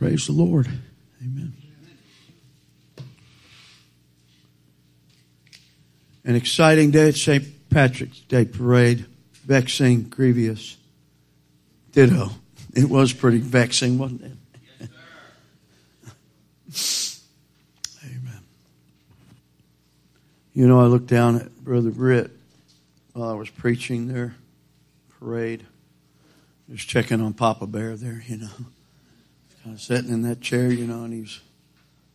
Praise the Lord. Amen. An exciting day at St. Patrick's Day Parade. Vexing, grievous. Ditto. It was pretty vexing, wasn't it? Yes, sir. Amen. You know, I looked down at Brother Britt while I was preaching there. Parade. Just checking on Papa Bear there, you know. Kind of sitting in that chair, you know, and he's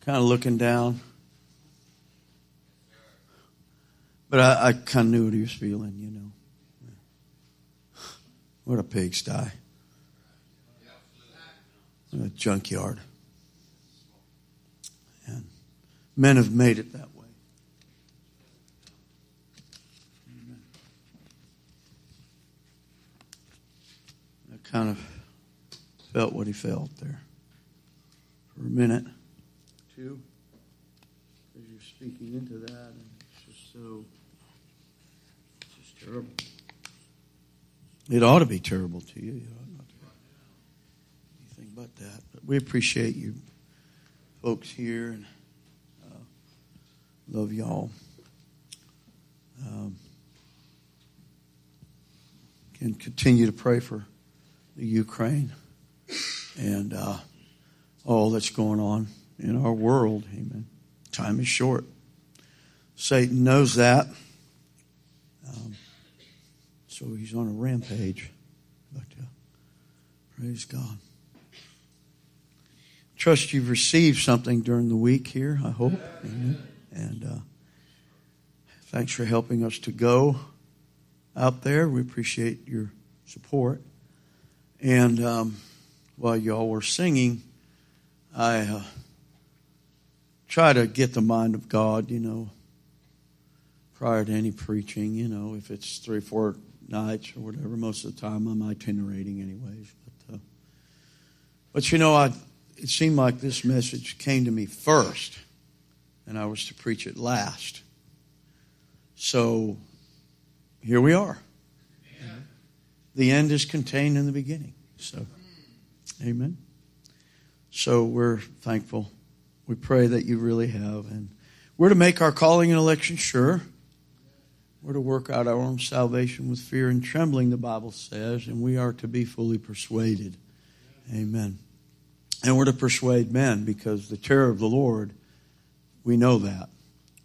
kind of looking down. But I kind of knew what he was feeling, you know. What a pigsty. What a junkyard. And men have made it that way. I kind of felt what he felt there for a minute, two, as you're speaking into that, and it's just so, it's just terrible. It ought to be terrible to you. It ought not to be anything but that. But we appreciate you folks here and love y'all. Can continue to pray for the Ukraine and all that's going on in our world. Amen. Time is short. Satan knows that. So he's on a rampage. But praise God. Trust you've received something during the week here, I hope. Amen. And thanks for helping us to go out there. We appreciate your support. And while y'all were singing, I try to get the mind of God, you know, prior to any preaching, you know, if it's 3 or 4 nights or whatever. Most of the time I'm itinerating anyways. But you know, it seemed like this message came to me first, and I was to preach it last. So here we are. Yeah. The end is contained in the beginning. So, amen. So we're thankful. We pray that you really have. And we're to make our calling and election sure. We're to work out our own salvation with fear and trembling, the Bible says, and we are to be fully persuaded. Amen. And we're to persuade men, because the terror of the Lord, we know that.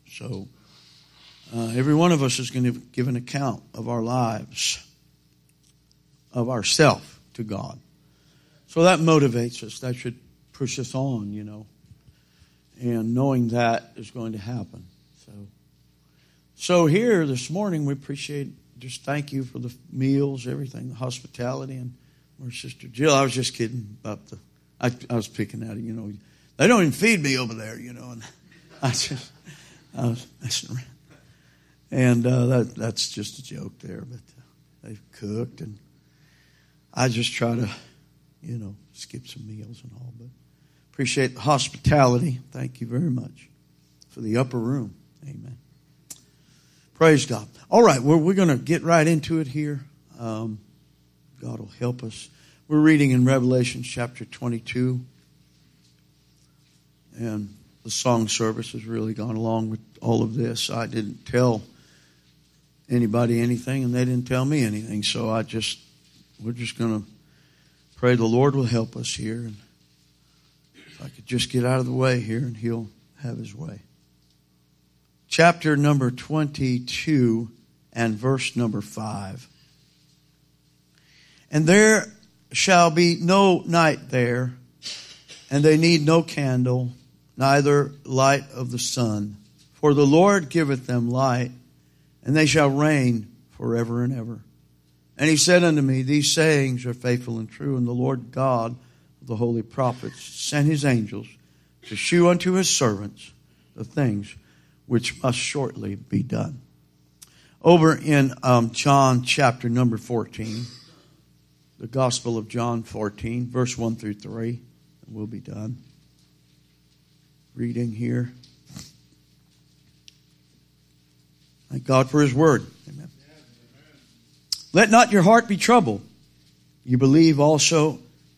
So every one of us is going to give an account of our lives, of ourselves to God. So that motivates us. That should push us on, you know. And knowing that is going to happen. So here this morning, we just thank you for the meals, everything, the hospitality. And our Sister Jill, I was just kidding about I was picking at it, you know. They don't even feed me over there, you know. And I was messing around. And that's just a joke there. But they've cooked, and I just try to, you know, skip some meals and all. But appreciate the hospitality. Thank you very much for the upper room. Amen. Praise God. All right, well, we're going to get right into it here. God will help us. We're reading in Revelation chapter 22. And the song service has really gone along with all of this. I didn't tell anybody anything, and they didn't tell me anything. So we're just going to pray the Lord will help us here. And if I could just get out of the way here, and He'll have His way. Chapter number 22 and verse number 5. And there shall be no night there, and they need no candle, neither light of the sun. For the Lord giveth them light, and they shall reign forever and ever. And he said unto me, these sayings are faithful and true. And the Lord God of the holy prophets sent his angels to shew unto his servants the things which must shortly be done. Over in John chapter number 14, the Gospel of John 14, verse 1 through 3, and we'll be done reading here. Thank God for His Word. Amen. Let not your heart be troubled. You believe also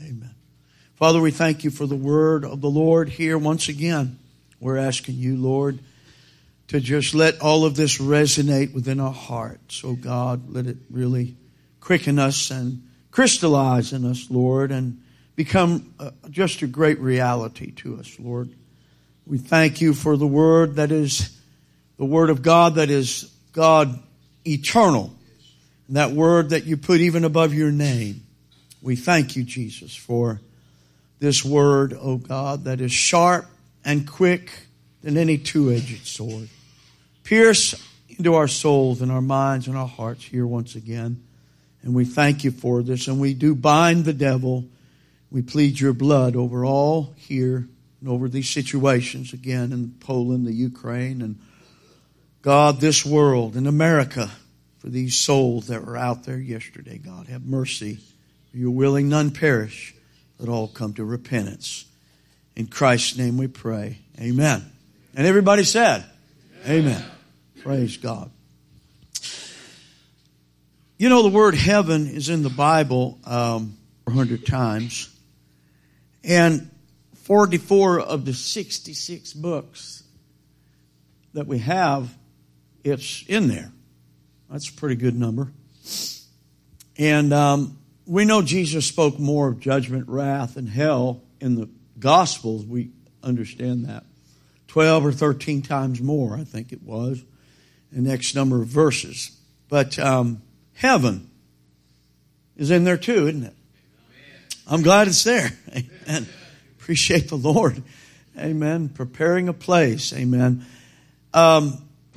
Amen. Father, we thank you for the word of the Lord here once again. We're asking you, Lord, to just let all of this resonate within our hearts. So God, let it really quicken us and crystallize in us, Lord, and become just a great reality to us, Lord. We thank you for the word that is the word of God, that is God eternal. And that word that you put even above your name. We thank you, Jesus, for this word, oh God, that is sharp and quick than any two-edged sword. Pierce into our souls and our minds and our hearts here once again. And we thank you for this. And we do bind the devil. We plead your blood over all here and over these situations again in Poland, the Ukraine, and God, this world, and America, for these souls that were out there yesterday. God, have mercy. For you're willing none perish, but all come to repentance. In Christ's name we pray. Amen. And everybody said, Amen. Praise God. You know, the word heaven is in the Bible 400 times. And 44 of the 66 books that we have, it's in there. That's a pretty good number. And we know Jesus spoke more of judgment, wrath, and hell in the Gospels. We understand that. 12 or 13 times more, I think it was, in X number of verses. But heaven is in there too, isn't it? I'm glad it's there. Amen. Appreciate the Lord. Amen. Preparing a place. Amen.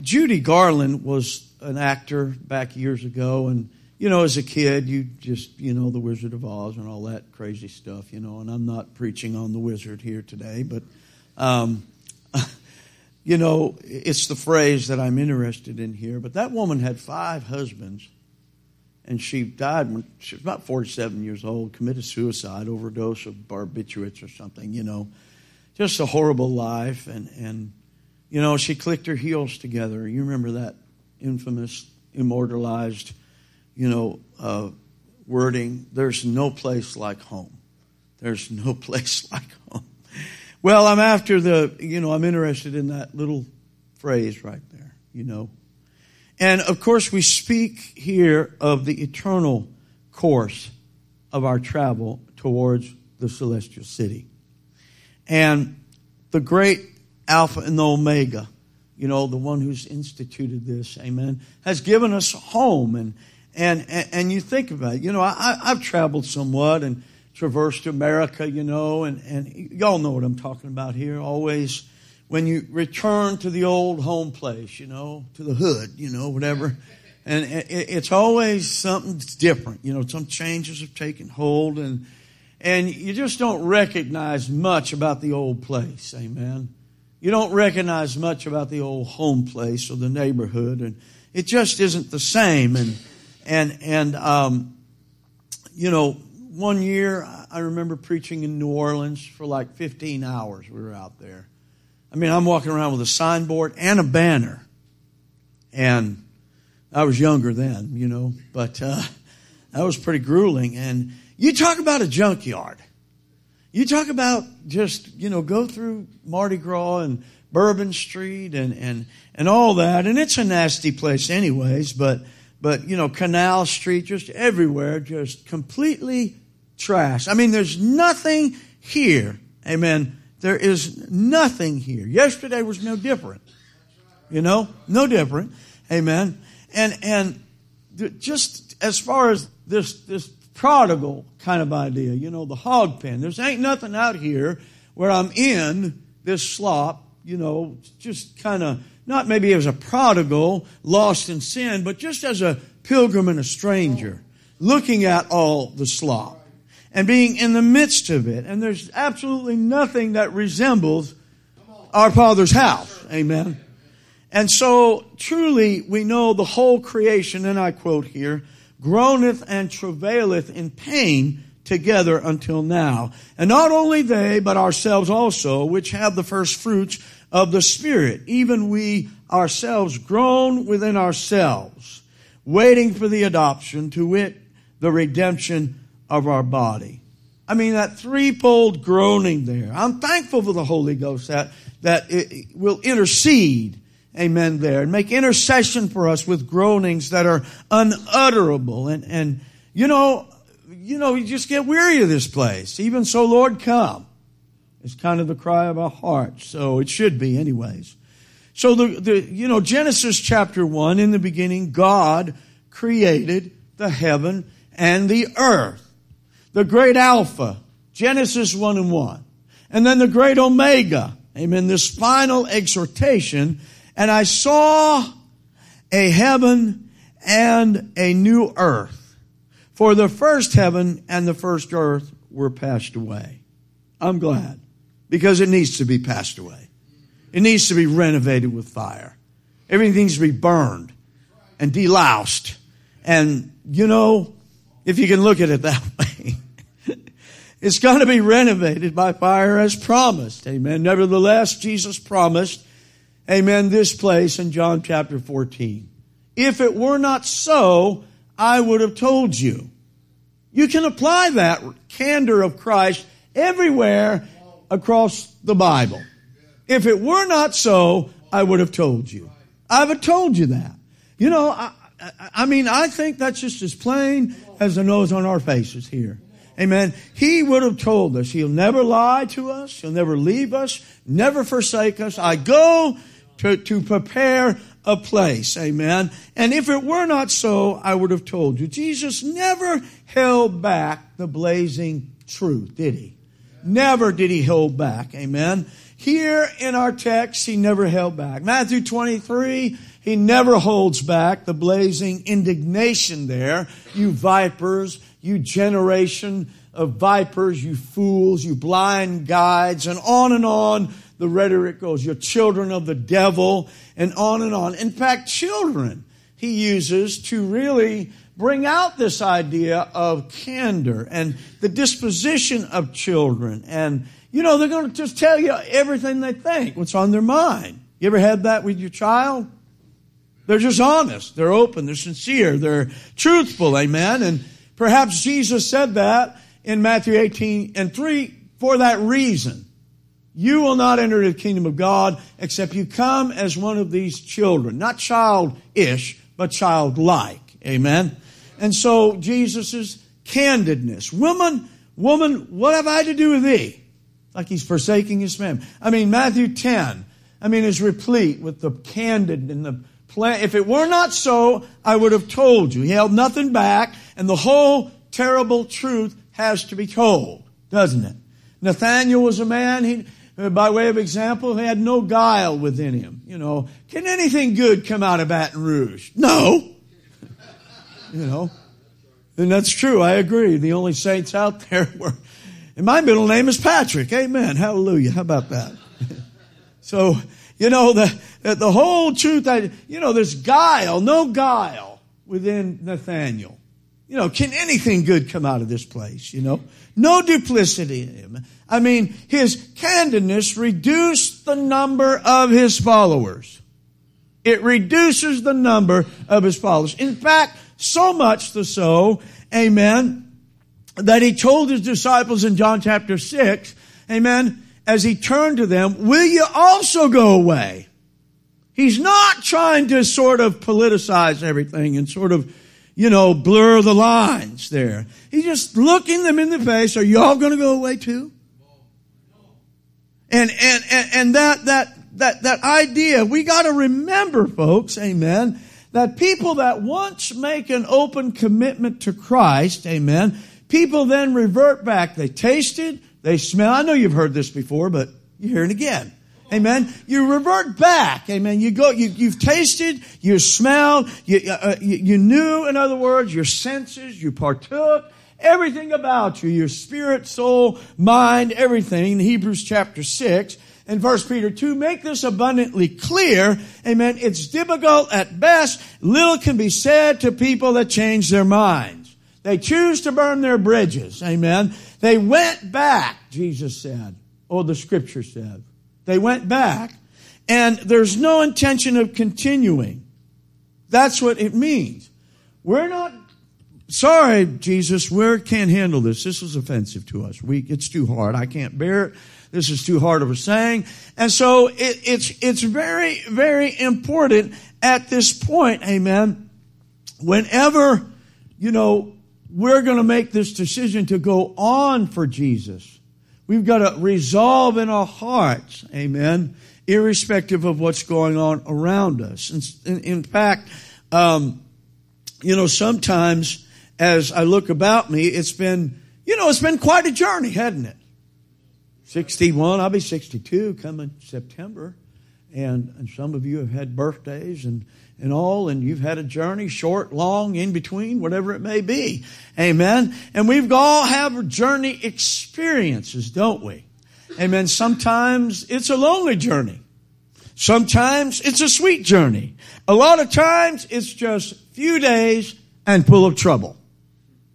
Judy Garland was an actor back years ago. And, you know, as a kid, you just, you know, the Wizard of Oz and all that crazy stuff, you know. And I'm not preaching on the wizard here today. But, you know, it's the phrase that I'm interested in here. But that woman had 5 husbands. And she died when she was about 47 years old, committed suicide, overdose of barbiturates or something, you know. Just a horrible life. And you know, she clicked her heels together. You remember that infamous, immortalized, you know, wording. There's no place like home. There's no place like home. Well, I'm after the, you know, I'm interested in that little phrase right there, you know. And, of course, we speak here of the eternal course of our travel towards the celestial city. And the great Alpha and the Omega, you know, the one who's instituted this, amen, has given us home. And you think about it. You know, I've traveled somewhat and traversed America, you know, and y'all know what I'm talking about here. Always when you return to the old home place, you know, to the hood, you know, whatever. And it's always something different. You know, some changes have taken hold. And you just don't recognize much about the old place. Amen. You don't recognize much about the old home place or the neighborhood. And it just isn't the same. And you know, one year I remember preaching in New Orleans for like 15 hours. We were out there. I mean, I'm walking around with a signboard and a banner. And I was younger then, you know, but that was pretty grueling. And you talk about a junkyard. You talk about just, you know, go through Mardi Gras and Bourbon Street and all that. And it's a nasty place anyways, but you know, Canal Street, just everywhere, just completely trash. I mean, there's nothing here. Amen. There is nothing here. Yesterday was no different. You know, no different. Amen. And just as far as this prodigal kind of idea, you know, the hog pen. There's ain't nothing out here where I'm in this slop, you know, just kind of, not maybe as a prodigal lost in sin, but just as a pilgrim and a stranger looking at all the slop. and being in the midst of it. And there's absolutely nothing that resembles our Father's house. Amen. And so truly we know the whole creation, and I quote here, groaneth and travaileth in pain together until now. And not only they, but ourselves also, which have the first fruits of the Spirit, even we ourselves groan within ourselves, waiting for the adoption, to wit, the redemption of our body. I mean, that threefold groaning there. I'm thankful for the Holy Ghost that it will intercede, amen, there, and make intercession for us with groanings that are unutterable. And you know, you just get weary of this place. Even so, Lord, come. It's kind of the cry of our hearts. So it should be anyways. So the Genesis chapter 1, in the beginning, God created the heaven and the earth. The great Alpha, Genesis 1:1. And then the great Omega, amen, this final exhortation. And I saw a heaven and a new earth. For the first heaven and the first earth were passed away. I'm glad, because it needs to be passed away. It needs to be renovated with fire. Everything needs to be burned and deloused. And, you know, if you can look at it that way, it's going to be renovated by fire as promised. Amen. Nevertheless, Jesus promised, amen, this place in John chapter 14. If it were not so, I would have told you. You can apply that candor of Christ everywhere across the Bible. If it were not so, I would have told you. I would have told you that. You know, I mean, I think that's just as plain as the nose on our faces here. Amen. He would have told us. He'll never lie to us. He'll never leave us, never forsake us. I go to prepare a place. Amen. And if it were not so, I would have told you. Jesus never held back the blazing truth, did he? Never did he hold back. Amen. Here in our text, he never held back. Matthew 23, he never holds back the blazing indignation there. You vipers, you generation of vipers, you fools, you blind guides, and on. The rhetoric goes, you're children of the devil, and on and on. In fact, children he uses to really bring out this idea of candor and the disposition of children. And, you know, they're going to just tell you everything they think, what's on their mind. You ever had that with your child? They're just honest. They're open. They're sincere. They're truthful. Amen. And perhaps Jesus said that in Matthew 18:3 for that reason. You will not enter the kingdom of God except you come as one of these children. Not childish, but childlike. Amen. And so Jesus' candidness. Woman, what have I to do with thee? Like he's forsaking his family. I mean, Matthew 10, is replete with the candid and the plan. If it were not so, I would have told you. He held nothing back, and the whole terrible truth has to be told, doesn't it? Nathanael was a man, by way of example, he had no guile within him. You know, can anything good come out of Baton Rouge? No. You know, and that's true. I agree. The only saints out there were, and my middle name is Patrick. Amen. Hallelujah. How about that? So, you know, the whole truth, there's guile, no guile within Nathanael. You know, can anything good come out of this place? You know, no duplicity in him. I mean, his candidness reduced the number of his followers. It reduces the number of his followers. In fact, so much so, amen, that he told his disciples in John chapter 6, amen, as he turned to them, will you also go away? He's not trying to sort of politicize everything and sort of, you know, blur the lines there. He's just looking them in the face. Are you all going to go away too? And that idea, we got to remember, folks, amen, that people that once make an open commitment to Christ, amen, people then revert back. They tasted, they smell. I know you've heard this before, but you hear it again. Amen. You revert back. Amen. You go. You've tasted. You smelled. You knew. In other words, your senses. You partook. everything about you, your spirit, soul, mind, everything, in Hebrews chapter 6 and 1 Peter 2, make this abundantly clear. Amen. It's difficult at best. Little can be said to people that change their minds. They choose to burn their bridges. Amen. They went back, Jesus said, or the Scripture said. They went back, and there's no intention of continuing. That's what it means. We're not, sorry, Jesus, we can't handle this. This is offensive to us. It's too hard. I can't bear it. This is too hard of a saying. And so it's very, very important at this point, amen, whenever, we're going to make this decision to go on for Jesus. We've got to resolve in our hearts, amen, irrespective of what's going on around us. And in fact, sometimes as I look about me, it's been quite a journey, hasn't it? 61, I'll be 62 coming September. And some of you have had birthdays and all, and you've had a journey, short, long, in between, whatever it may be. Amen. And we've all have journey experiences, don't we? Amen. Sometimes it's a lonely journey. Sometimes it's a sweet journey. A lot of times it's just few days and full of trouble.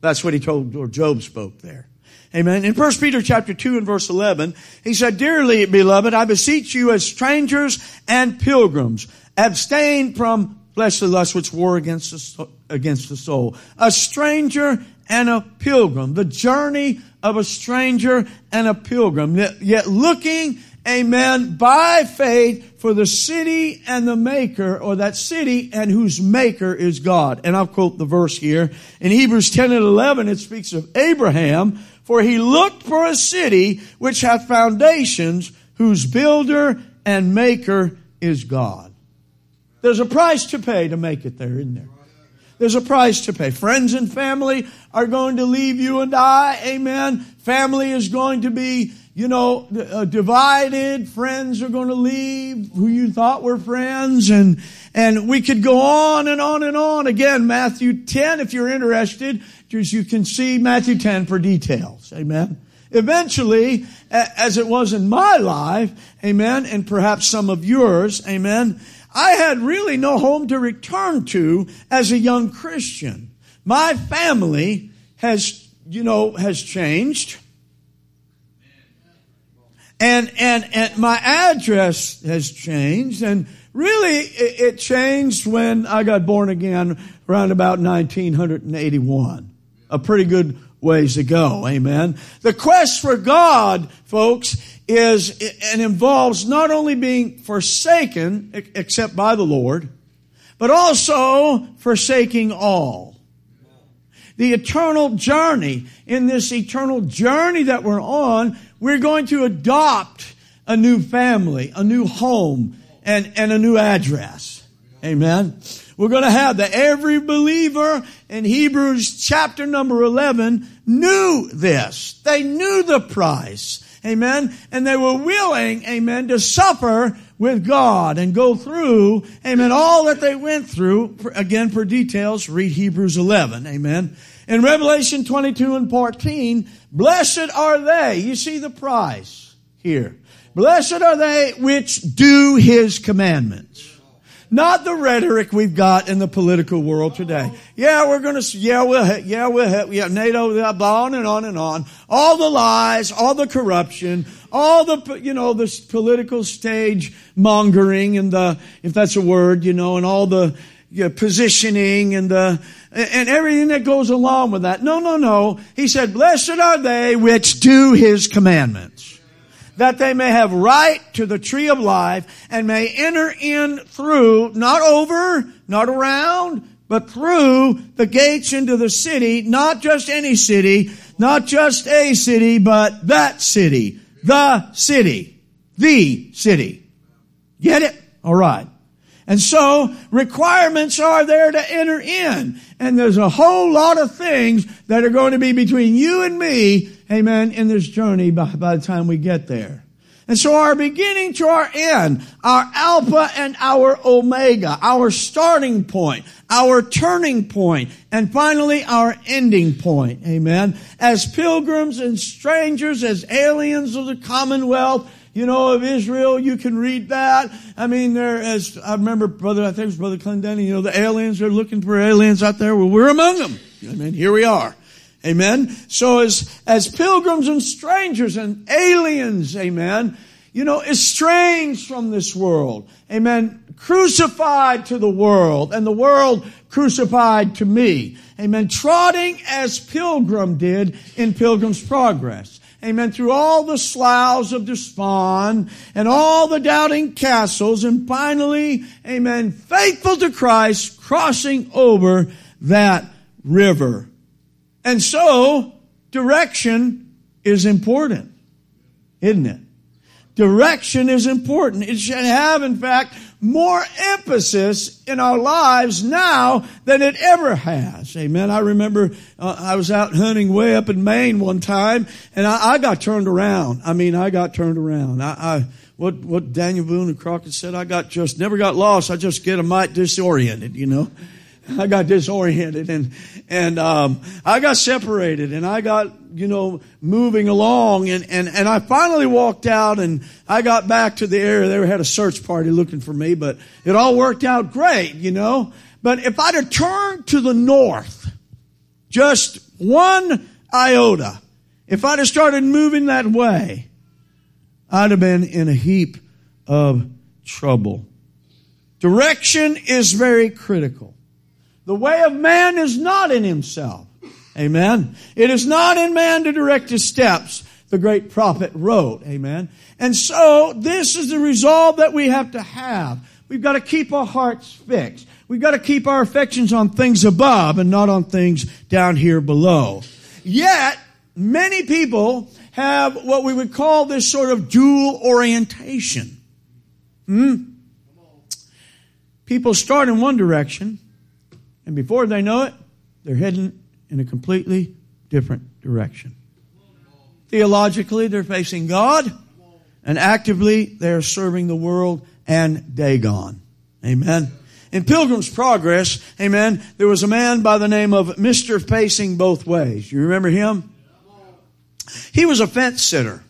That's what he told, or Job spoke there. Amen. In 1 Peter chapter 2 and verse 11, he said, "Dearly beloved, I beseech you as strangers and pilgrims, abstain from fleshly lusts which war against the soul." A stranger and a pilgrim. The journey of a stranger and a pilgrim. Yet looking, amen, by faith for the city and the maker, or that city and whose maker is God. And I'll quote the verse here. In Hebrews 10 and 11, it speaks of Abraham. "For he looked for a city which hath foundations, whose builder and maker is God." There's a price to pay to make it there, isn't there? There's a price to pay. Friends and family are going to leave you and I. Amen. Family is going to be, divided. Friends are going to leave who you thought were friends. And we could go on and on and on. Again, Matthew 10, if you're interested, as you can see Matthew 10 for details. Amen. Eventually, as it was in my life, amen, and perhaps some of yours, amen, I had really no home to return to as a young Christian. My family has changed. And my address has changed, and really it changed when I got born again around about 1981. A pretty good ways to go. Amen. The quest for God, folks, is and involves not only being forsaken, except by the Lord, but also forsaking all. The eternal journey, in this eternal journey that we're on, we're going to adopt a new family, a new home, and a new address. Amen. We're going to have that. Every believer in Hebrews chapter number 11 knew this. They knew the price. Amen. And they were willing, amen, to suffer with God and go through, amen, all that they went through. Again, for details, read Hebrews 11. Amen. In Revelation 22 and 14, "Blessed are they." You see the price here. "Blessed are they which do his commandments." Not the rhetoric we've got in the political world today. Yeah, we're going to, we'll NATO, blah, on and on and on. All the lies, all the corruption, all the, this political stage mongering and the, if that's a word, and all the, positioning and the, and everything that goes along with that. No. He said, "Blessed are they which do his commandments, that they may have right to the tree of life and may enter in through," not over, not around, but through "the gates into the city," not just any city, not just a city, but that city, the city, the city. Get it? All right. And so requirements are there to enter in. And there's a whole lot of things that are going to be between you and me, amen, in this journey by the time we get there. And so our beginning to our end, our Alpha and our Omega, our starting point, our turning point, and finally our ending point. Amen. As pilgrims and strangers, as aliens of the Commonwealth, you know, of Israel, you can read that. I mean, I think it was Brother Clendenny, you know, the aliens are looking for aliens out there. Well, we're among them. I mean, here we are. Amen. So as pilgrims and strangers and aliens, amen, you know, estranged from this world, amen, crucified to the world and the world crucified to me, amen, trotting as Pilgrim did in Pilgrim's Progress. Amen. Through all the sloughs of despond and all the doubting castles and finally, amen, faithful to Christ, crossing over that river. And so, direction is important, isn't it? Direction is important. It should have, in fact, more emphasis in our lives now than it ever has. Amen. I remember I was out hunting way up in Maine one time, and I got turned around. I mean, I got turned around. What Daniel Boone and Crockett said, never got lost. I just get a mite disoriented, you know. I got disoriented and I got separated and I got, you know, moving along and I finally walked out and I got back to the area. They had a search party looking for me, but it all worked out great, you know. But if I'd have turned to the north, just one iota, if I'd have started moving that way, I'd have been in a heap of trouble. Direction is very critical. The way of man is not in himself. Amen. It is not in man to direct his steps, the great prophet wrote. Amen. And so this is the resolve that we have to have. We've got to keep our hearts fixed. We've got to keep our affections on things above and not on things down here below. Yet, many people have what we would call this sort of dual orientation. People start in one direction, and before they know it, they're heading in a completely different direction. Theologically, they're facing God, and actively, they're serving the world and Dagon. Amen. In Pilgrim's Progress, amen, there was a man by the name of Mr. Facing Both Ways. You remember him? He was a fence sitter.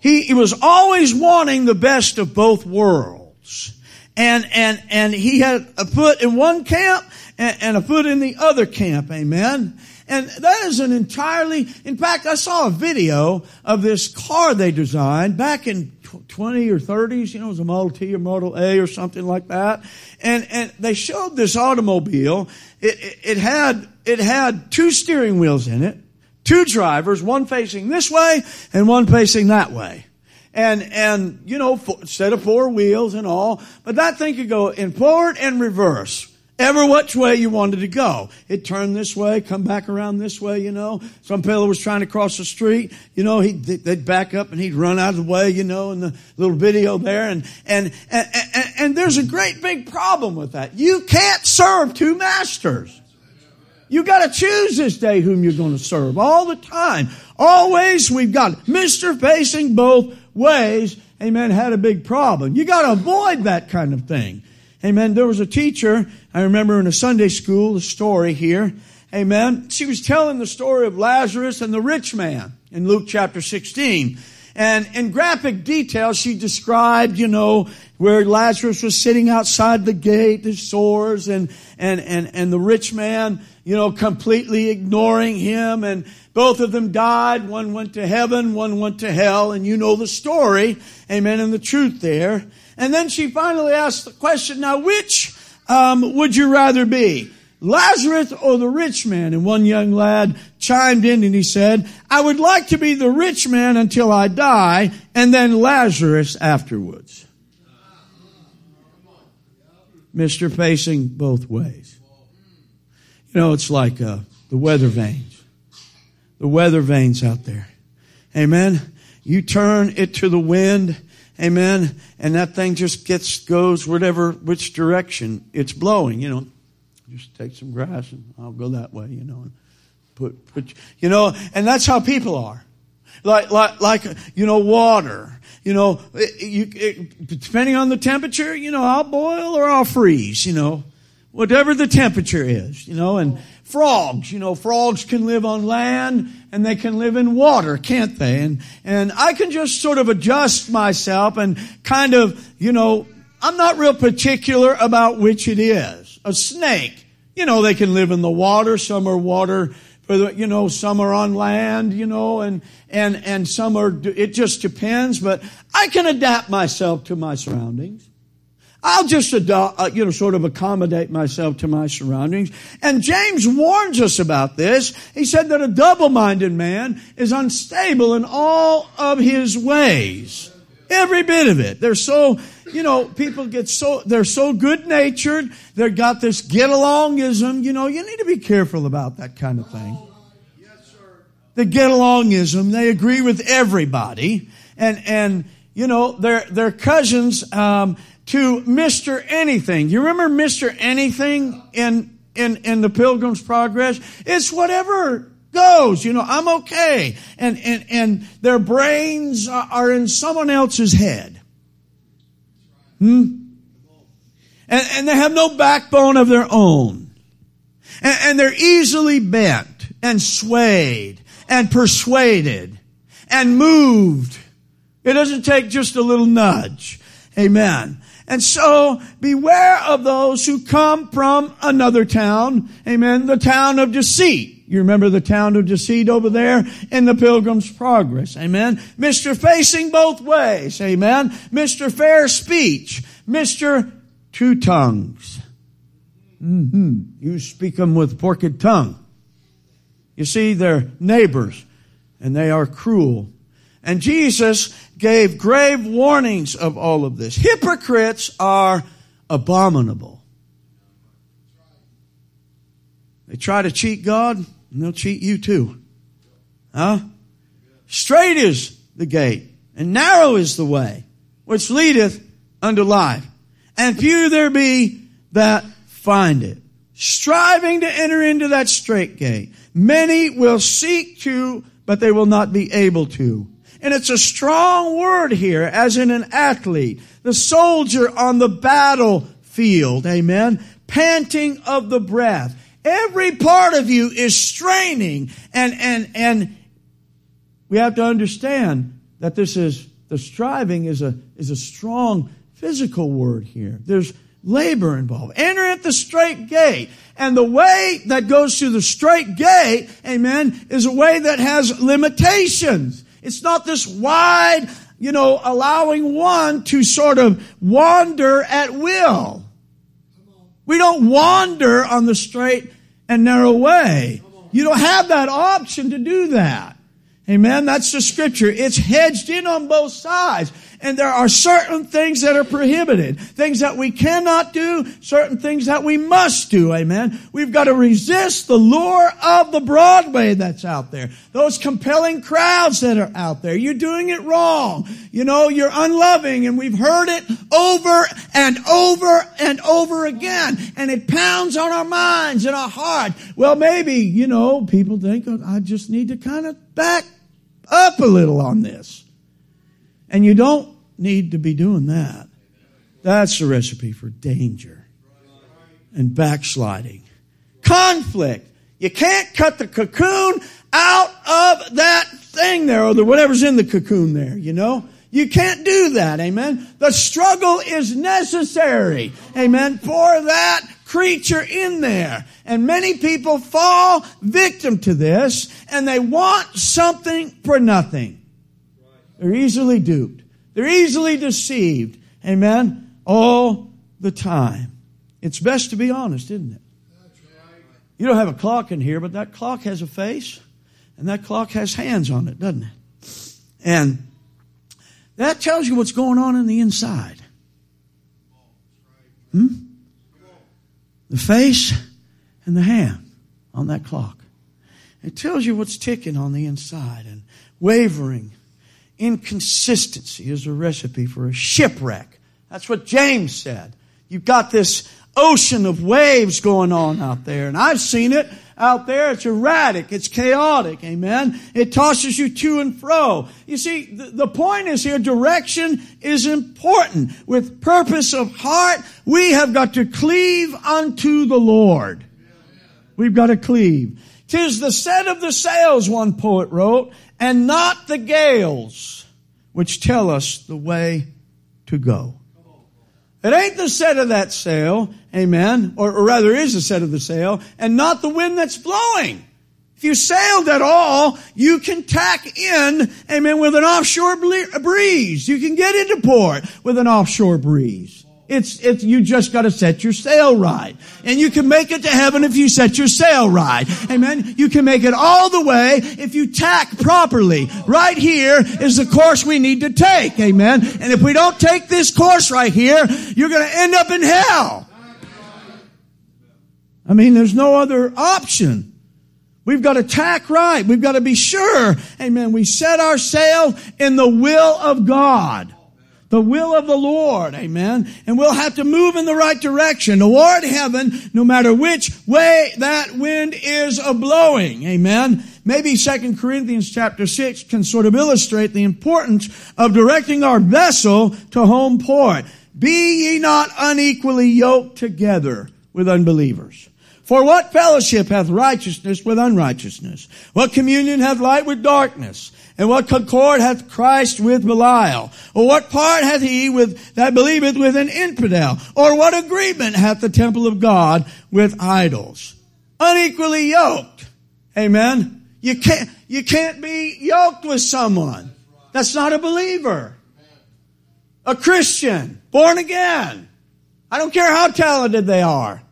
He was always wanting the best of both worlds. And he had a foot in one camp and a foot in the other camp, amen. And that is in fact, I saw a video of this car they designed back in 20 or 30s, you know, it was a Model T or Model A or something like that. And they showed this automobile. It had two steering wheels in it, two drivers, one facing this way and one facing that way. And, you know, instead of four wheels and all, but that thing could go in forward and reverse. Ever which way you wanted to go. It turned this way, come back around this way, you know. Some fellow was trying to cross the street, you know, they'd back up and he'd run out of the way, you know, in the little video there. And there's a great big problem with that. You can't serve two masters. You gotta choose this day whom you're gonna serve all the time. Always we've got Mr. Facing Both Ways, amen, had a big problem. You gotta avoid that kind of thing. Amen. There was a teacher, I remember in a Sunday school, the story here. Amen. She was telling the story of Lazarus and the rich man in Luke chapter 16. And in graphic detail, she described, you know, where Lazarus was sitting outside the gate, his sores, and the rich man, you know, completely ignoring him. And both of them died. One went to heaven, one went to hell. And you know the story. Amen. And the truth there. And then she finally asked the question, now which would you rather be, Lazarus or the rich man? And one young lad chimed in and he said, I would like to be the rich man until I die and then Lazarus afterwards. Mr. Facing Both Ways. You know, it's like the weather vanes. The weather vanes out there. Amen. You turn it to the wind. Amen. And that thing just goes which direction it's blowing, you know. Just take some grass and I'll go that way, you know. And put you know, and that's how people are. Like you know, water. You know, depending on the temperature, you know, I'll boil or I'll freeze, you know, whatever the temperature is, you know. And frogs, you know, frogs can live on land and they can live in water, can't they? And I can just sort of adjust myself and kind of, you know, I'm not real particular about which it is. A snake, you know, they can live in the water. Some are water, you know, some are on land, you know, and some are, it just depends. But I can adapt myself to my surroundings. I'll just, you know, sort of accommodate myself to my surroundings. And James warns us about this. He said that a double-minded man is unstable in all of his ways. Every bit of it. They're so, you know, people get so, they're so good-natured. They've got this get-alongism. You know, you need to be careful about that kind of thing. The get-alongism. They agree with everybody. And, you know, they're cousins, to Mr. Anything. You remember Mr. Anything in the Pilgrim's Progress? It's whatever goes. You know, I'm okay. And their brains are in someone else's head. And they have no backbone of their own. And they're easily bent and swayed and persuaded and moved. It doesn't take just a little nudge. Amen. And so, beware of those who come from another town. Amen. The town of deceit. You remember the town of deceit over there in the Pilgrim's Progress. Amen. Mr. Facing Both Ways. Amen. Mr. Fair Speech. Mr. Two Tongues. You speak them with porked tongue. You see, they're neighbors and they are cruel. And Jesus gave grave warnings of all of this. Hypocrites are abominable. They try to cheat God, and they'll cheat you too. Huh? Straight is the gate, and narrow is the way, which leadeth unto life. And few there be that find it. Striving to enter into that straight gate. Many will seek to, but they will not be able to. And it's a strong word here, as in an athlete, the soldier on the battlefield, amen, panting of the breath. Every part of you is straining, and we have to understand that this is, the striving is a strong physical word here. There's labor involved. Enter at the straight gate. And the way that goes through the straight gate, amen, is a way that has limitations. It's not this wide, you know, allowing one to sort of wander at will. We don't wander on the straight and narrow way. You don't have that option to do that. Amen. That's the scripture. It's hedged in on both sides. And there are certain things that are prohibited. Things that we cannot do. Certain things that we must do. Amen. We've got to resist the lure of the Broadway that's out there. Those compelling crowds that are out there. You're doing it wrong. You know, you're unloving. And we've heard it over and over and over again. And it pounds on our minds and our heart. Well, maybe, you know, people think, oh, I just need to kind of back up a little on this. And you don't need to be doing that. That's the recipe for danger and backsliding. Conflict. You can't cut the cocoon out of that thing there or whatever's in the cocoon there, you know. You can't do that, amen. The struggle is necessary, amen, for that creature in there. And many people fall victim to this, and they want something for nothing. They're easily duped. They're easily deceived. Amen? All the time. It's best to be honest, isn't it? You don't have a clock in here, but that clock has a face, and that clock has hands on it, doesn't it? And that tells you what's going on in the inside. The face and the hand on that clock. It tells you what's ticking on the inside and wavering. Inconsistency is a recipe for a shipwreck. That's what James said. You've got this ocean of waves going on out there. And I've seen it. out there. It's erratic. It's chaotic. Amen. It tosses you to and fro. You see, the point is here, direction is important. With purpose of heart, we have got to cleave unto the Lord. We've got to cleave. "'Tis the set of the sails," one poet wrote, "and not the gales which tell us the way to go." It ain't the set of that sail, amen, or rather is the set of the sail, and not the wind that's blowing. If you sailed at all, you can tack in, amen, with an offshore breeze. You can get into port with an offshore breeze. It's you just got to set your sail right. And you can make it to heaven if you set your sail right. Amen. You can make it all the way if you tack properly. Right here is the course we need to take. Amen. And if we don't take this course right here, you're going to end up in hell. I mean, there's no other option. We've got to tack right. We've got to be sure. Amen. We set our sail in the will of God. The will of the Lord, amen. And we'll have to move in the right direction toward heaven, no matter which way that wind is a-blowing, amen. Maybe 2 Corinthians chapter 6 can sort of illustrate the importance of directing our vessel to home port. "Be ye not unequally yoked together with unbelievers. For what fellowship hath righteousness with unrighteousness? What communion hath light with darkness? And what concord hath Christ with Belial? Or what part hath he with that believeth with an infidel? Or what agreement hath the temple of God with idols?" Unequally yoked. Amen. You can't be yoked with someone that's not a believer. A Christian, born again. I don't care how talented they are.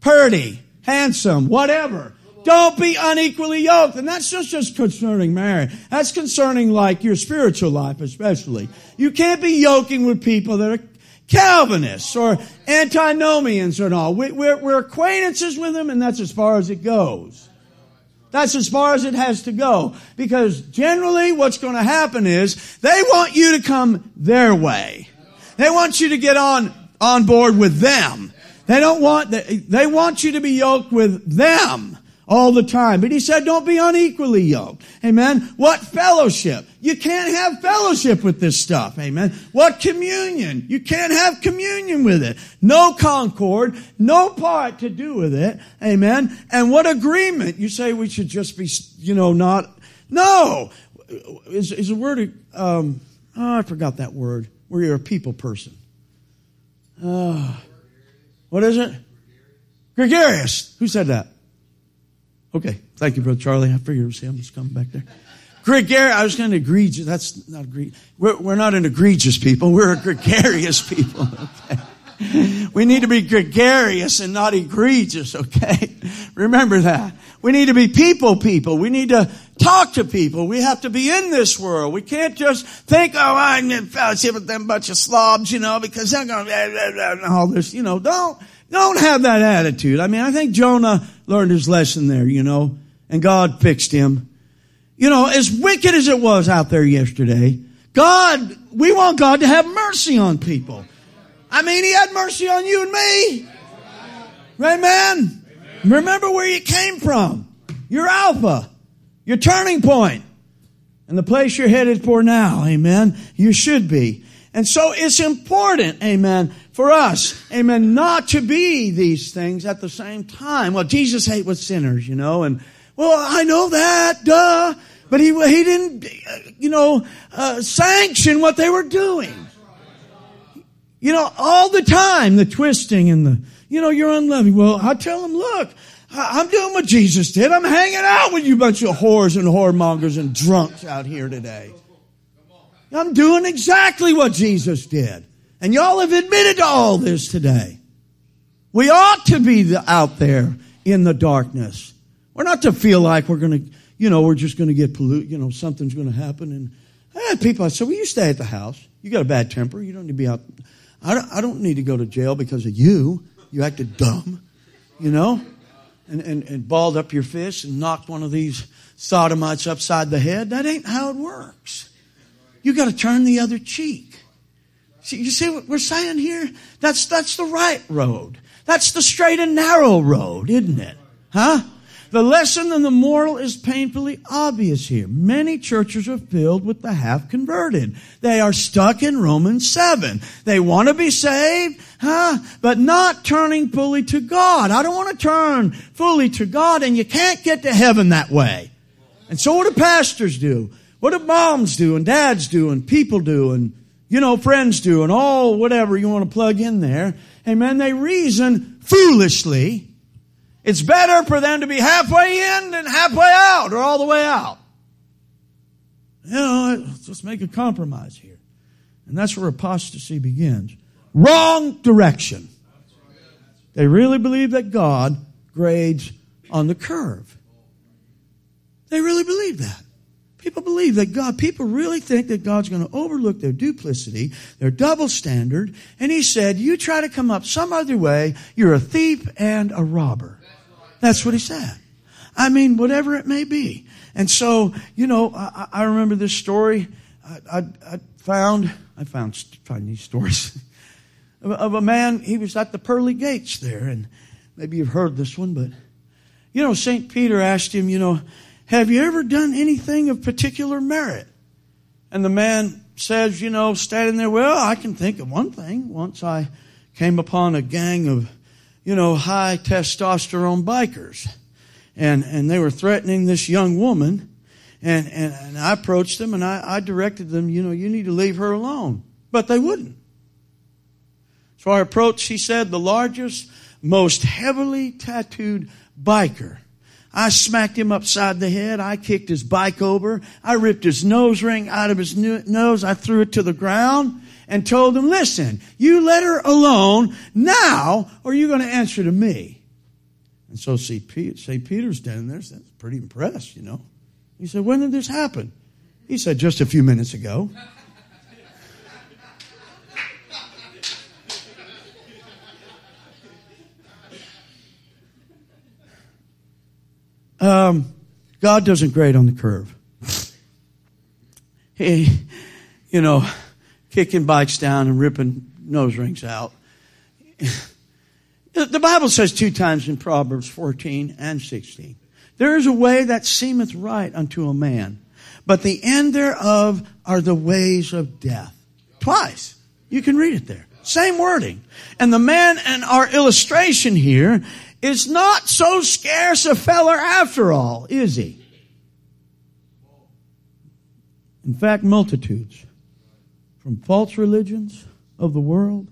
Purdy, handsome, whatever. Don't be unequally yoked. And that's just concerning marriage. That's concerning like your spiritual life especially. You can't be yoking with people that are Calvinists or antinomians and all. We're acquaintances with them, and that's as far as it goes. That's as far as it has to go. Because generally what's going to happen is they want you to come their way. They want you to get on board with them. They want you to be yoked with them all the time. But he said, don't be unequally yoked. Amen. What fellowship? You can't have fellowship with this stuff. Amen. What communion? You can't have communion with it. No concord. No part to do with it. Amen. And what agreement? You say we should just be, not. No. Is a word, I forgot that word. Where you're a people person. What is it? Gregarious. Who said that? Okay. Thank you, Brother Charlie. I figured it was him. He's coming back there. Gregarious. I was going to egregious. That's not egregious. We're not an egregious people. We're a gregarious people. Okay. We need to be gregarious and not egregious. Okay. Remember that. We need to be people. We need to talk to people. We have to be in this world. We can't just think, I'm in fellowship with them bunch of slobs, because they're going to all this. Don't have that attitude. I mean, I think Jonah learned his lesson there, and God fixed him. As wicked as it was out there yesterday, we want God to have mercy on people. I mean, He had mercy on you and me. Amen. Remember where you came from. Your Alpha. Your turning point, and the place you're headed for now, amen, you should be. And so it's important, amen, for us, amen, not to be these things at the same time. Well, Jesus hated with sinners, and, well, I know that, duh, but he didn't, sanction what they were doing. All the time, the twisting and the, you're unloving. Well, I tell them, look, I'm doing what Jesus did. I'm hanging out with you bunch of whores and whoremongers and drunks out here today. I'm doing exactly what Jesus did. And y'all have admitted to all this today. We ought to be out there in the darkness. We're not to feel like we're going to, we're just going to get polluted, something's going to happen. And I had people, I said, well, you stay at the house. You got a bad temper. You don't need to be out. I don't need to go to jail because of you. You acted dumb, And balled up your fist and knocked one of these sodomites upside the head. That ain't how it works. You got to turn the other cheek. See, you see what we're saying here? That's the right road. That's the straight and narrow road, isn't it? Huh? The lesson and the moral is painfully obvious here. Many churches are filled with the half-converted. They are stuck in Romans 7. They want to be saved, but not turning fully to God. I don't want to turn fully to God, and you can't get to heaven that way. And so what do pastors do? What do moms do and dads do and people do and, you know, friends do and all whatever you want to plug in there? Amen. They reason foolishly. It's better for them to be halfway in than halfway out or all the way out. You know, let's make a compromise here. And that's where apostasy begins. Wrong direction. They really believe that God grades on the curve. They really believe that. People believe that people really think that God's going to overlook their duplicity, their double standard. And he said, you try to come up some other way, you're a thief and a robber. That's what he said. I mean, whatever it may be. And so, you know, I remember this story. I found these stories of a man. He was at the pearly gates there. And maybe you've heard this one, but, you know, St. Peter asked him, you know, have you ever done anything of particular merit? And the man says, you know, standing there, well, I can think of one thing. Once I came upon a gang of, you know, high testosterone bikers. And they were threatening this young woman. And I approached them and I directed them, you know, you need to leave her alone. But they wouldn't. So I approached, he said, the largest, most heavily tattooed biker. I smacked him upside the head. I kicked his bike over. I ripped his nose ring out of his nose. I threw it to the ground and told him, listen, you let her alone now or you're going to answer to me. And so St. Peter's down there. That's pretty impressed, you know. He said, when did this happen? He said, just a few minutes ago. God doesn't grade on the curve. He, you know, kicking bikes down and ripping nose rings out. The Bible says 2 times in Proverbs 14 and 16, there is a way that seemeth right unto a man, but the end thereof are the ways of death. Twice. You can read it there. Same wording. And the man in our illustration here is not so scarce a feller after all, is he? In fact, multitudes from false religions of the world,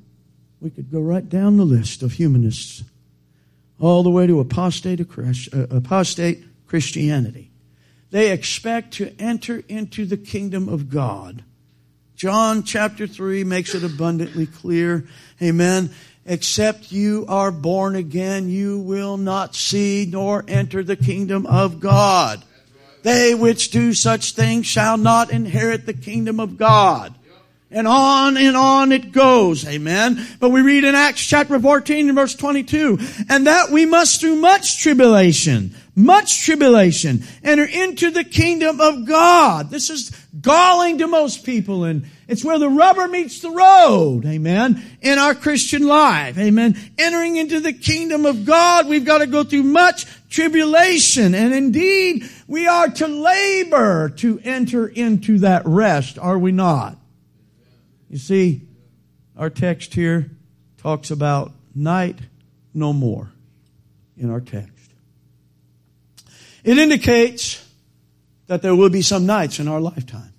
we could go right down the list of humanists all the way to apostate Christianity. They expect to enter into the kingdom of God. John chapter 3 makes it abundantly clear. Amen. Except you are born again, you will not see nor enter the kingdom of God. They which do such things shall not inherit the kingdom of God. And on it goes. Amen. But we read in Acts chapter 14 and verse 22, and that we must through much tribulation, enter into the kingdom of God. This is galling to most people, and it's where the rubber meets the road. Amen. In our Christian life. Amen. Entering into the kingdom of God, we've got to go through much tribulation, and indeed, we are to labor to enter into that rest, are we not? You see, our text here talks about night no more in our text. It indicates that there will be some nights in our lifetime.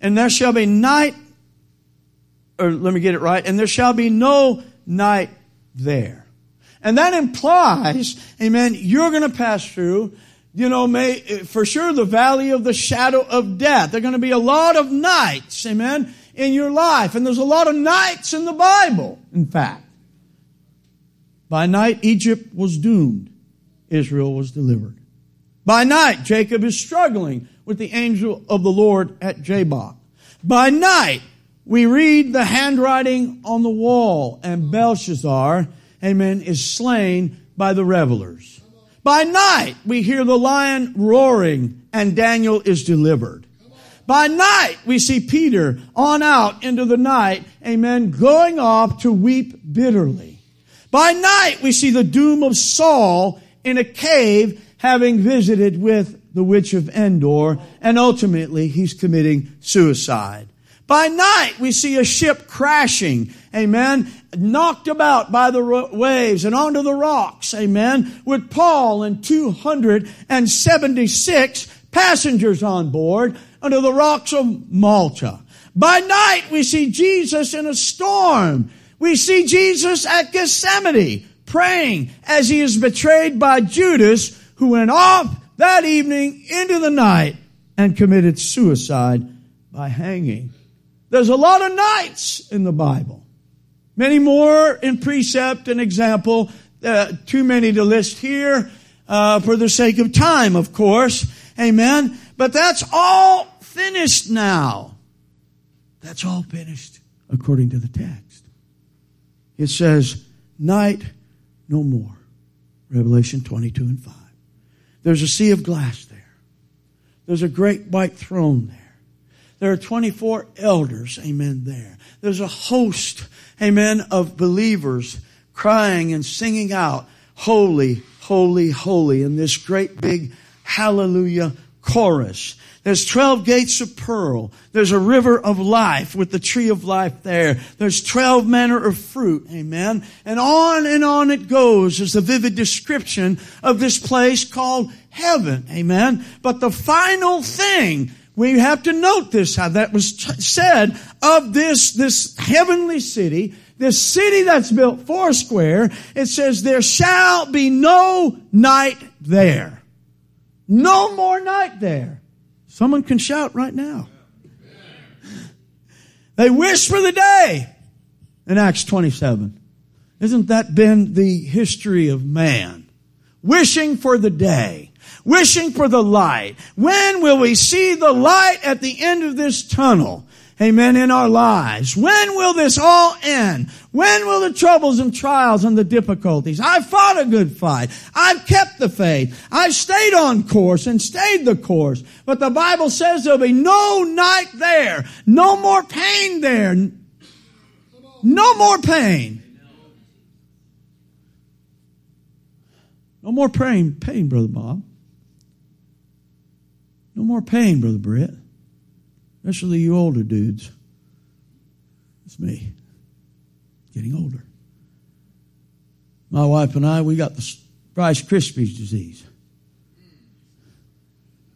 And there shall be night, or let me get it right, and there shall be no night there. And that implies, amen, you're going to pass through, you know, for sure the valley of the shadow of death. There are going to be a lot of nights, amen, in your life. And there's a lot of nights in the Bible, in fact. By night, Egypt was doomed. Israel was delivered. By night, Jacob is struggling with the angel of the Lord at Jabbok. By night, we read the handwriting on the wall, and Belshazzar, amen, is slain by the revelers. By night, we hear the lion roaring and Daniel is delivered. By night, we see Peter on out into the night, amen, going off to weep bitterly. By night, we see the doom of Saul in a cave having visited with the Witch of Endor, and ultimately he's committing suicide. By night, we see a ship crashing, amen, knocked about by the waves and onto the rocks, amen, with Paul and 276 passengers on board under the rocks of Malta. By night, we see Jesus in a storm. We see Jesus at Gethsemane praying as he is betrayed by Judas, who went off that evening into the night and committed suicide by hanging. There's a lot of nights in the Bible. Many more in precept and example. Too many to list here for the sake of time, of course. Amen. But that's all finished now. That's all finished according to the text. It says, night no more. Revelation 22 and 5. There's a sea of glass there. There's a great white throne there. There are 24 elders, amen, there. There's a host, amen, of believers crying and singing out, holy, holy, holy, in this great big hallelujah chorus. There's 12 gates of pearl. There's a river of life with the tree of life there. There's 12 manner of fruit, amen. And on it goes is the vivid description of this place called heaven, amen. But the final thing, we have to note this, how that was said of this heavenly city, this city that's built four square. It says, there shall be no night there. No more night there. Someone can shout right now. They wish for the day in Acts 27. Isn't that been the history of man? Wishing for the day. Wishing for the light. When will we see the light at the end of this tunnel? Amen. In our lives. When will this all end? When will the troubles and trials and the difficulties? I've fought a good fight. I've kept the faith. I've stayed on course and stayed the course. But the Bible says there'll be no night there. No more pain there. No more pain. No more pain, Brother Bob. No more pain, Brother Brett. Especially you older dudes. It's me. Getting older. My wife and I, we got the Rice Krispies disease.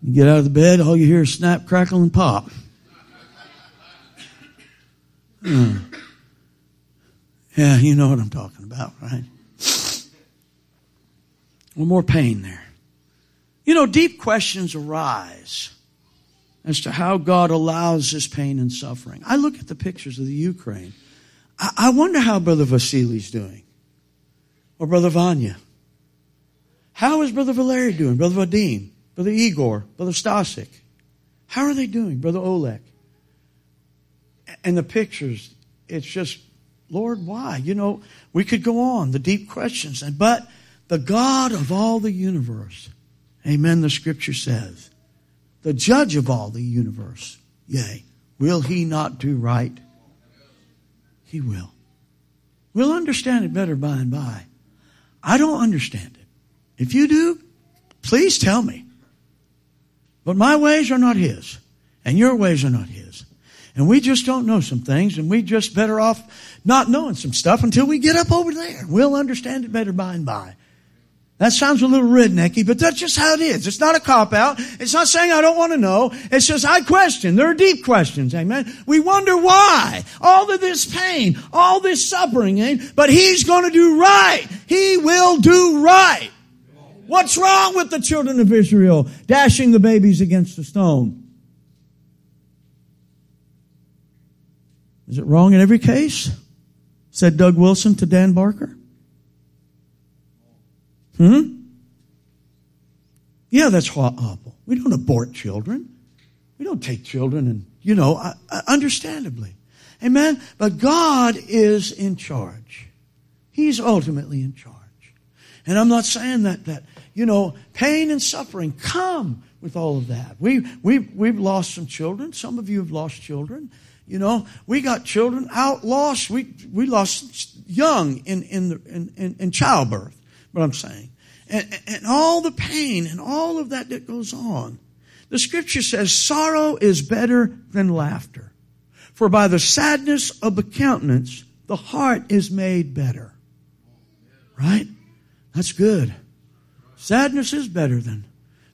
You get out of the bed, all you hear is snap, crackle, and pop. Yeah, you know what I'm talking about, right? No more pain there. You know, deep questions arise as to how God allows this pain and suffering. I look at the pictures of the Ukraine. I wonder how Brother Vasili's doing. Or Brother Vanya. How is Brother Valery doing? Brother Vadim? Brother Igor? Brother Stasik? How are they doing? Brother Oleg? And the pictures, it's just, Lord, why? You know, we could go on, the deep questions. But the God of all the universe... Amen, the scripture says, the judge of all the universe, yea, will he not do right? He will. We'll understand it better by and by. I don't understand it. If you do, please tell me. But my ways are not his, and your ways are not his. And we just don't know some things, and we just better off not knowing some stuff until we get up over there. We'll understand it better by and by. That sounds a little rednecky, but that's just how it is. It's not a cop-out. It's not saying I don't want to know. It's just I question. There are deep questions, amen. We wonder why. All of this pain, all this suffering, amen. But he's going to do right. He will do right. What's wrong with the children of Israel dashing the babies against the stone? Is it wrong in every case? Said Doug Wilson to Dan Barker. Yeah, that's awful. We don't abort children. We don't take children and, you know, understandably. Amen? But God is in charge. He's ultimately in charge. And I'm not saying that you know, pain and suffering come with all of that. We've lost some children. Some of you have lost children. You know, we got children out lost. We lost young in childbirth. What I'm saying. and all the pain and all of that that goes on. The scripture says, sorrow is better than laughter. For by the sadness of the countenance, the heart is made better. Right? That's good. Sadness is better than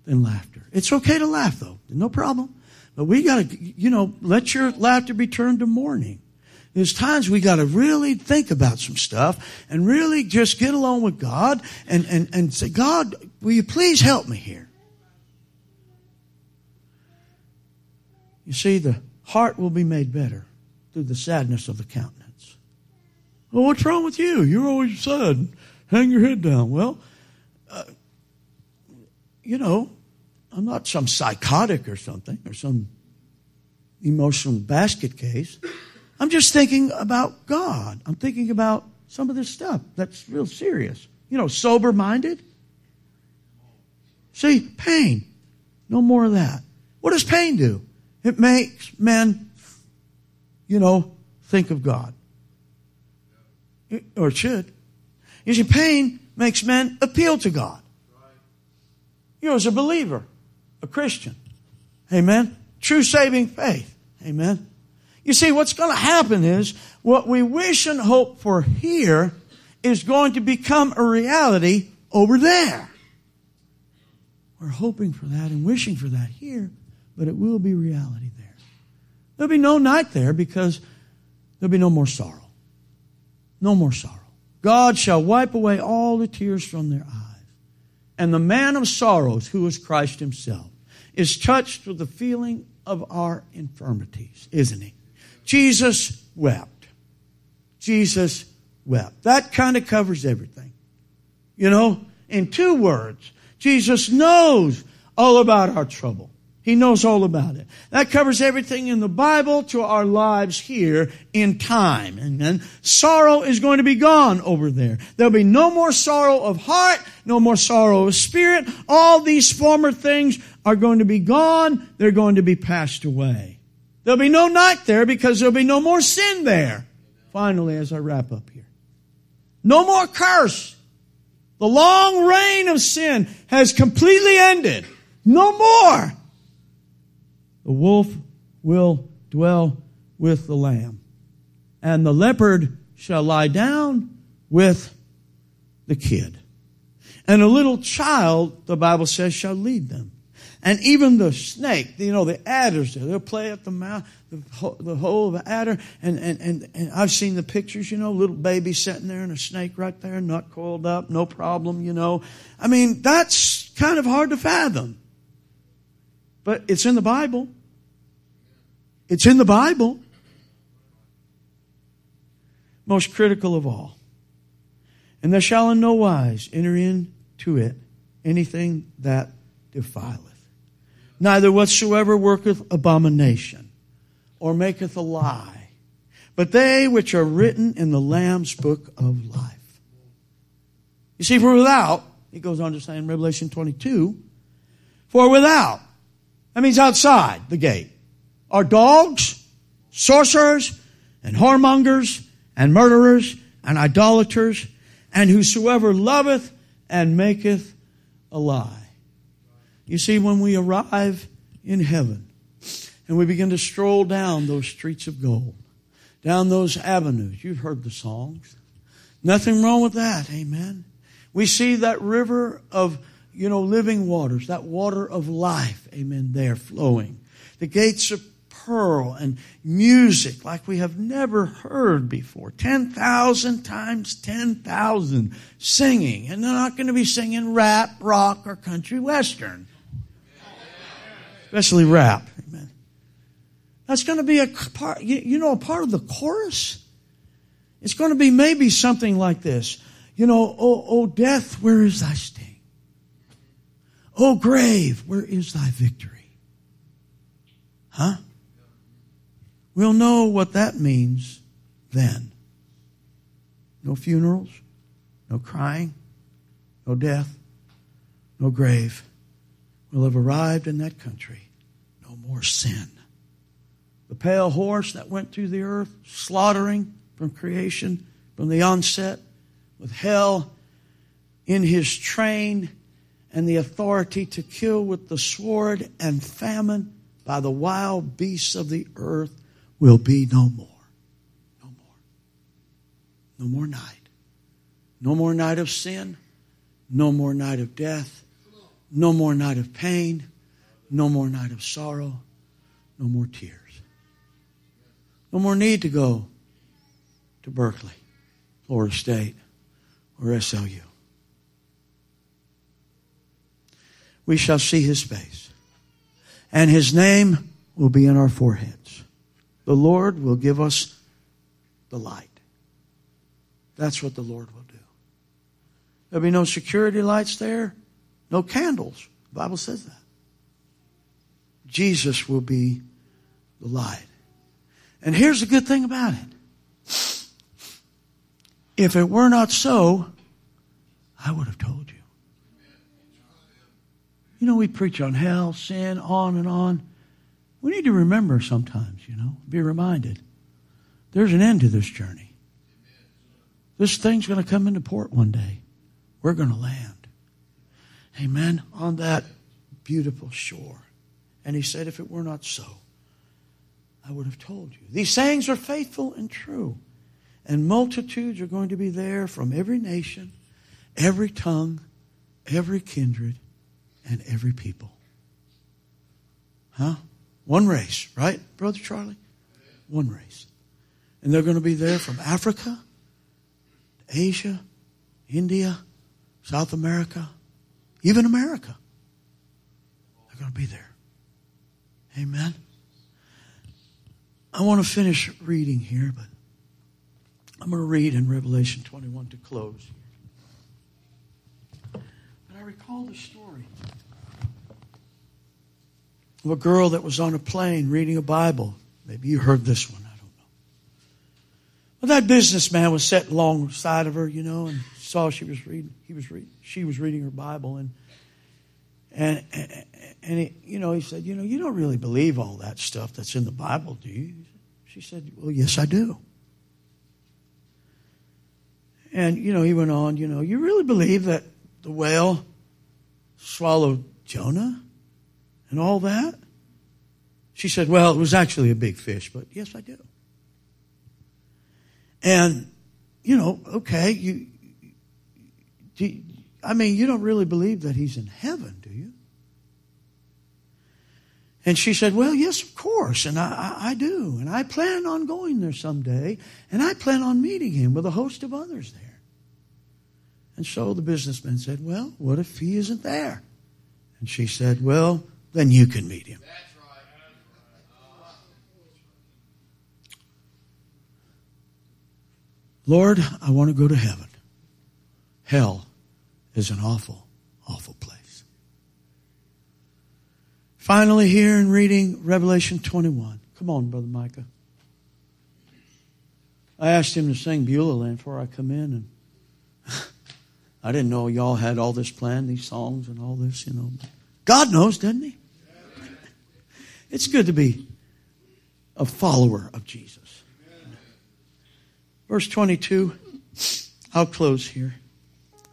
laughter. It's okay to laugh, though. No problem. But we got to, let your laughter be turned to mourning. There's times we got to really think about some stuff and really just get along with God and say, God, will you please help me here? You see, the heart will be made better through the sadness of the countenance. Well, what's wrong with you? You're always sad. Hang your head down. Well, I'm not some psychotic or something or some emotional basket case. I'm just thinking about God. I'm thinking about some of this stuff that's real serious. Sober-minded. See, pain. No more of that. What does pain do? It makes men, think of God. Or it should. You see, pain makes men appeal to God. As a believer, a Christian. Amen. True saving faith. Amen. You see, what's going to happen is what we wish and hope for here is going to become a reality over there. We're hoping for that and wishing for that here, but it will be reality there. There'll be no night there because there'll be no more sorrow. No more sorrow. God shall wipe away all the tears from their eyes. And the man of sorrows, who is Christ himself, is touched with the feeling of our infirmities, isn't he? Jesus wept. Jesus wept. That kind of covers everything. In two words, Jesus knows all about our trouble. He knows all about it. That covers everything in the Bible to our lives here in time. And then sorrow is going to be gone over there. There'll be no more sorrow of heart, no more sorrow of spirit. All these former things are going to be gone. They're going to be passed away. There'll be no night there because there'll be no more sin there. Finally, as I wrap up here. No more curse. The long reign of sin has completely ended. No more. The wolf will dwell with the lamb, and the leopard shall lie down with the kid. And a little child, the Bible says, shall lead them. And even the snake, the adders, they'll play at the mouth, the hole of the adder. And I've seen the pictures, little baby sitting there and a snake right there, nut coiled up, no problem, I mean, that's kind of hard to fathom. But it's in the Bible. It's in the Bible. Most critical of all. And there shall in no wise enter into it anything that defileth. Neither whatsoever worketh abomination, or maketh a lie, but they which are written in the Lamb's book of life. You see, for without, he goes on to say in Revelation 22, for without, that means outside the gate, are dogs, sorcerers, and whoremongers, and murderers, and idolaters, and whosoever loveth and maketh a lie. You see, when we arrive in heaven, and we begin to stroll down those streets of gold, down those avenues, you've heard the songs. Nothing wrong with that, amen. We see that river of living waters, that water of life, amen, there flowing. The gates of pearl and music like we have never heard before. 10,000 times 10,000 singing. And they're not going to be singing rap, rock, or country western. Especially rap, amen. That's going to be a part, a part of the chorus. It's going to be maybe something like this. Oh death, where is thy sting? O grave, where is thy victory? Huh? We'll know what that means then. No funerals, no crying, no death, no grave. We'll have arrived in that country. No more sin. The pale horse that went through the earth, slaughtering from creation, from the onset, with hell in his train and the authority to kill with the sword and famine by the wild beasts of the earth will be no more. No more. No more night. No more night of sin. No more night of death. No more night of pain. No more night of sorrow. No more tears. No more need to go to Berkeley, Florida State, or SLU. We shall see his face, and his name will be in our foreheads. The Lord will give us the light. That's what the Lord will do. There'll be no security lights there, no candles. The Bible says that. Jesus will be the light. And here's the good thing about it. If it were not so, I would have told you. You know, we preach on hell, sin, on and on. We need to remember sometimes, you know, be reminded. There's an end to this journey. This thing's going to come into port one day. We're going to land. Amen. On that beautiful shore. And he said, if it were not so, I would have told you. These sayings are faithful and true. And multitudes are going to be there from every nation, every tongue, every kindred, and every people. Huh? One race, right, Brother Charlie? One race. And they're going to be there from Africa, Asia, India, South America, even America. They're going to be there. Amen. I want to finish reading here, but I'm going to read in Revelation 21 to close. But I recall the story of a girl that was on a plane reading a Bible. Maybe you heard this one. I don't know. But that businessman was sitting alongside of her, you know, and saw she was reading. She was reading her Bible, and he, you know, he said, you know, you don't really believe all that stuff that's in the Bible, do you? She said, well, yes, I do. And, you know, he went on, you know, you really believe that the whale swallowed Jonah and all that? She said, well, it was actually a big fish, but yes, I do. And, you know, okay, you don't really believe that he's in heaven, do you? And she said, well, yes, of course, and I do. And I plan on going there someday, and I plan on meeting him with a host of others there. And so the businessman said, well, what if he isn't there? And she said, well, then you can meet him. That's right. Lord, I want to go to heaven. Hell is an awful, awful place. Finally, here in reading Revelation 21. Come on, Brother Micah. I asked him to sing Beulah Land before I come in, and I didn't know y'all had all this planned, these songs and all this, you know. God knows, doesn't he? It's good to be a follower of Jesus. Verse 22, I'll close here.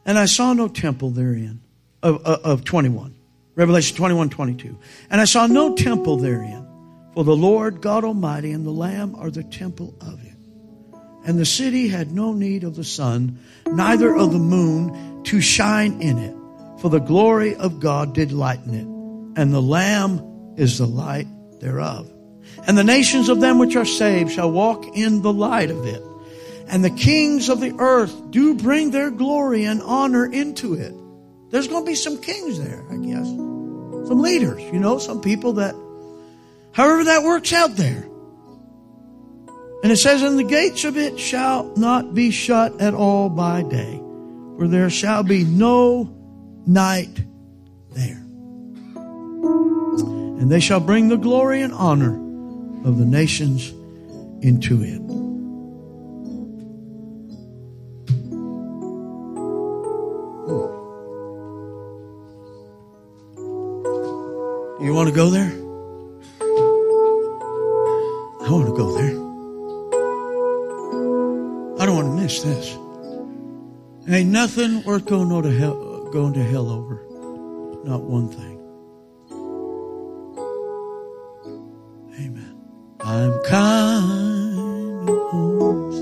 And I saw no temple therein, of 21, Revelation 21, 22. And I saw no temple therein, for the Lord God Almighty and the Lamb are the temple of it. And the city had no need of the sun, neither of the moon to shine in it, for the glory of God did lighten it, and the Lamb is the light thereof. And the nations of them which are saved shall walk in the light of it. And the kings of the earth do bring their glory and honor into it. There's going to be some kings there, I guess. Some leaders, you know, some people that, however that works out there. And it says, and the gates of it shall not be shut at all by day, for there shall be no night there. And they shall bring the glory and honor of the nations into it. You want to go there? I want to go there. I don't want to miss this. Ain't nothing worth going to hell over. Not one thing. Amen. I'm kind of homesick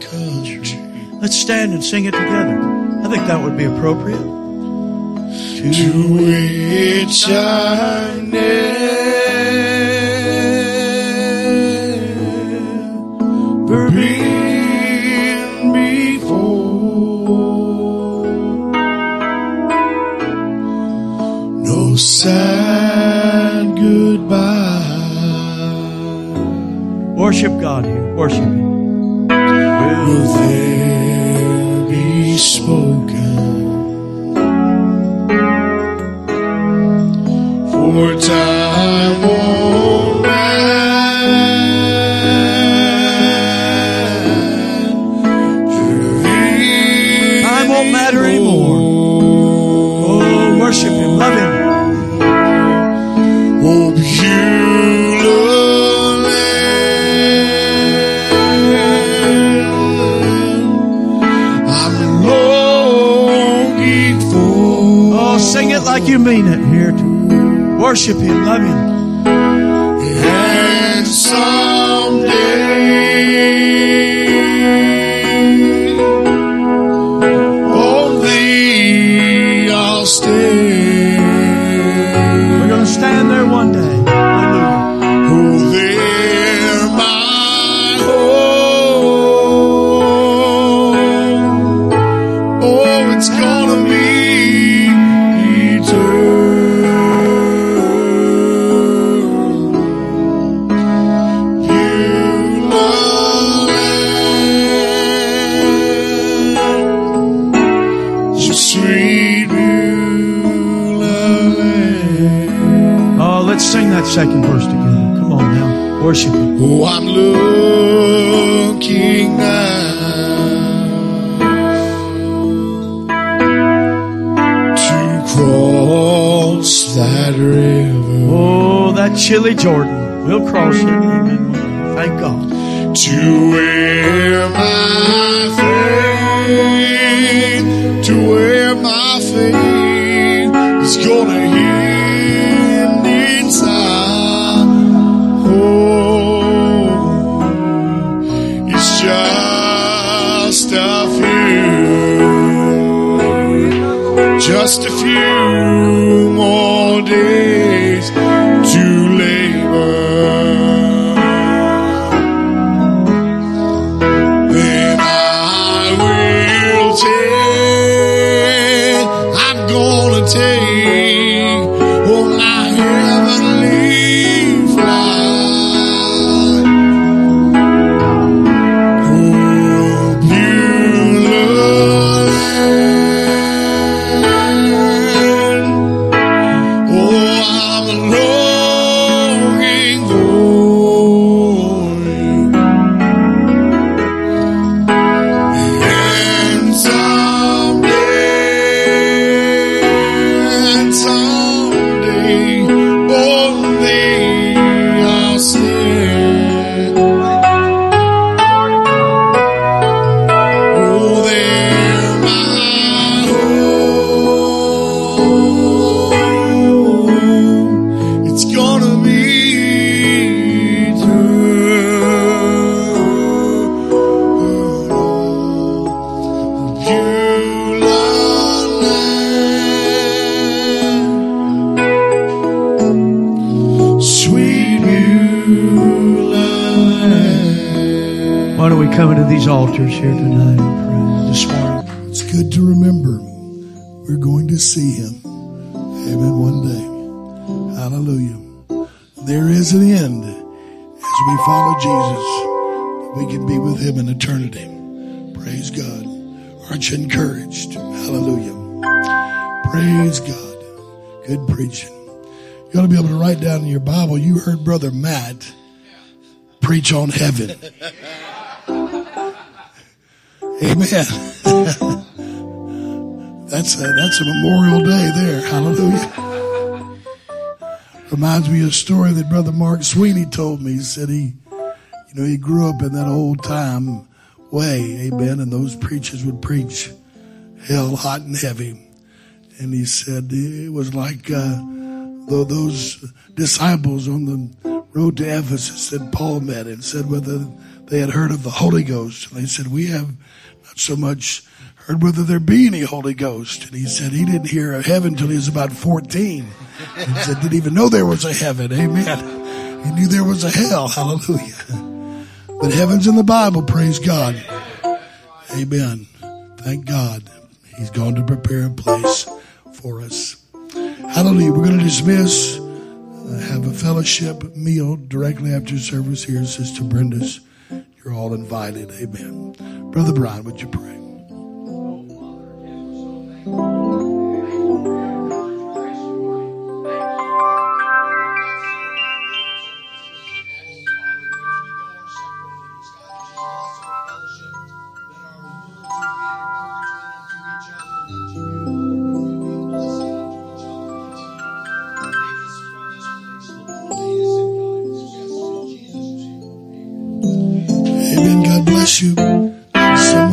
for a country. Let's stand and sing it together. I think that would be appropriate. To which I never been before, no sad goodbye. Worship God here, worship Him. Will there be spoken for time won't pass? Worship Him, love Him. Won't you I'm longing for. Oh, sing it like you mean it here. Worship Him, love Him. And someday. Stand there one day. Hallelujah. Oh, there my home. Oh, it's gonna be eternal. You love so sweet. Let's sing that second verse together. Come on now. Worship Him. Oh, I'm looking now to cross that river. Oh, that chilly Jordan. We'll cross it. Amen. Thank God. To where my faith, is gonna hear. Just a few more days to labor, then I will take, I'm gonna take, oh, my heavenly flight. Oh, beautiful. Altars here tonight and pray this morning. It's good to remember we're going to see Him. Amen. One day. Hallelujah. There is an end as we follow Jesus. We can be with Him in eternity. Praise God. Aren't you encouraged? Hallelujah. Praise God. Good preaching. You ought to be able to write down in your Bible, you heard Brother Matt preach on heaven. Amen. That's a Memorial Day there. Hallelujah. Reminds me of a story that Brother Mark Sweeney told me. He said he grew up in that old time way, amen, and those preachers would preach hell hot and heavy. And he said it was like those disciples on the road to Ephesus that Paul met and said whether they had heard of the Holy Ghost. And they said, we have not so much heard whether there be any Holy Ghost. And he said he didn't hear of heaven till he was about 14. And he said, didn't even know there was a heaven. Amen. He knew there was a hell. Hallelujah. But heaven's in the Bible. Praise God. Amen. Thank God. He's gone to prepare a place for us. Hallelujah. We're going to dismiss, have a fellowship meal directly after service here. Sister Brenda's. You're all invited. Amen. Brother Brian, would you pray?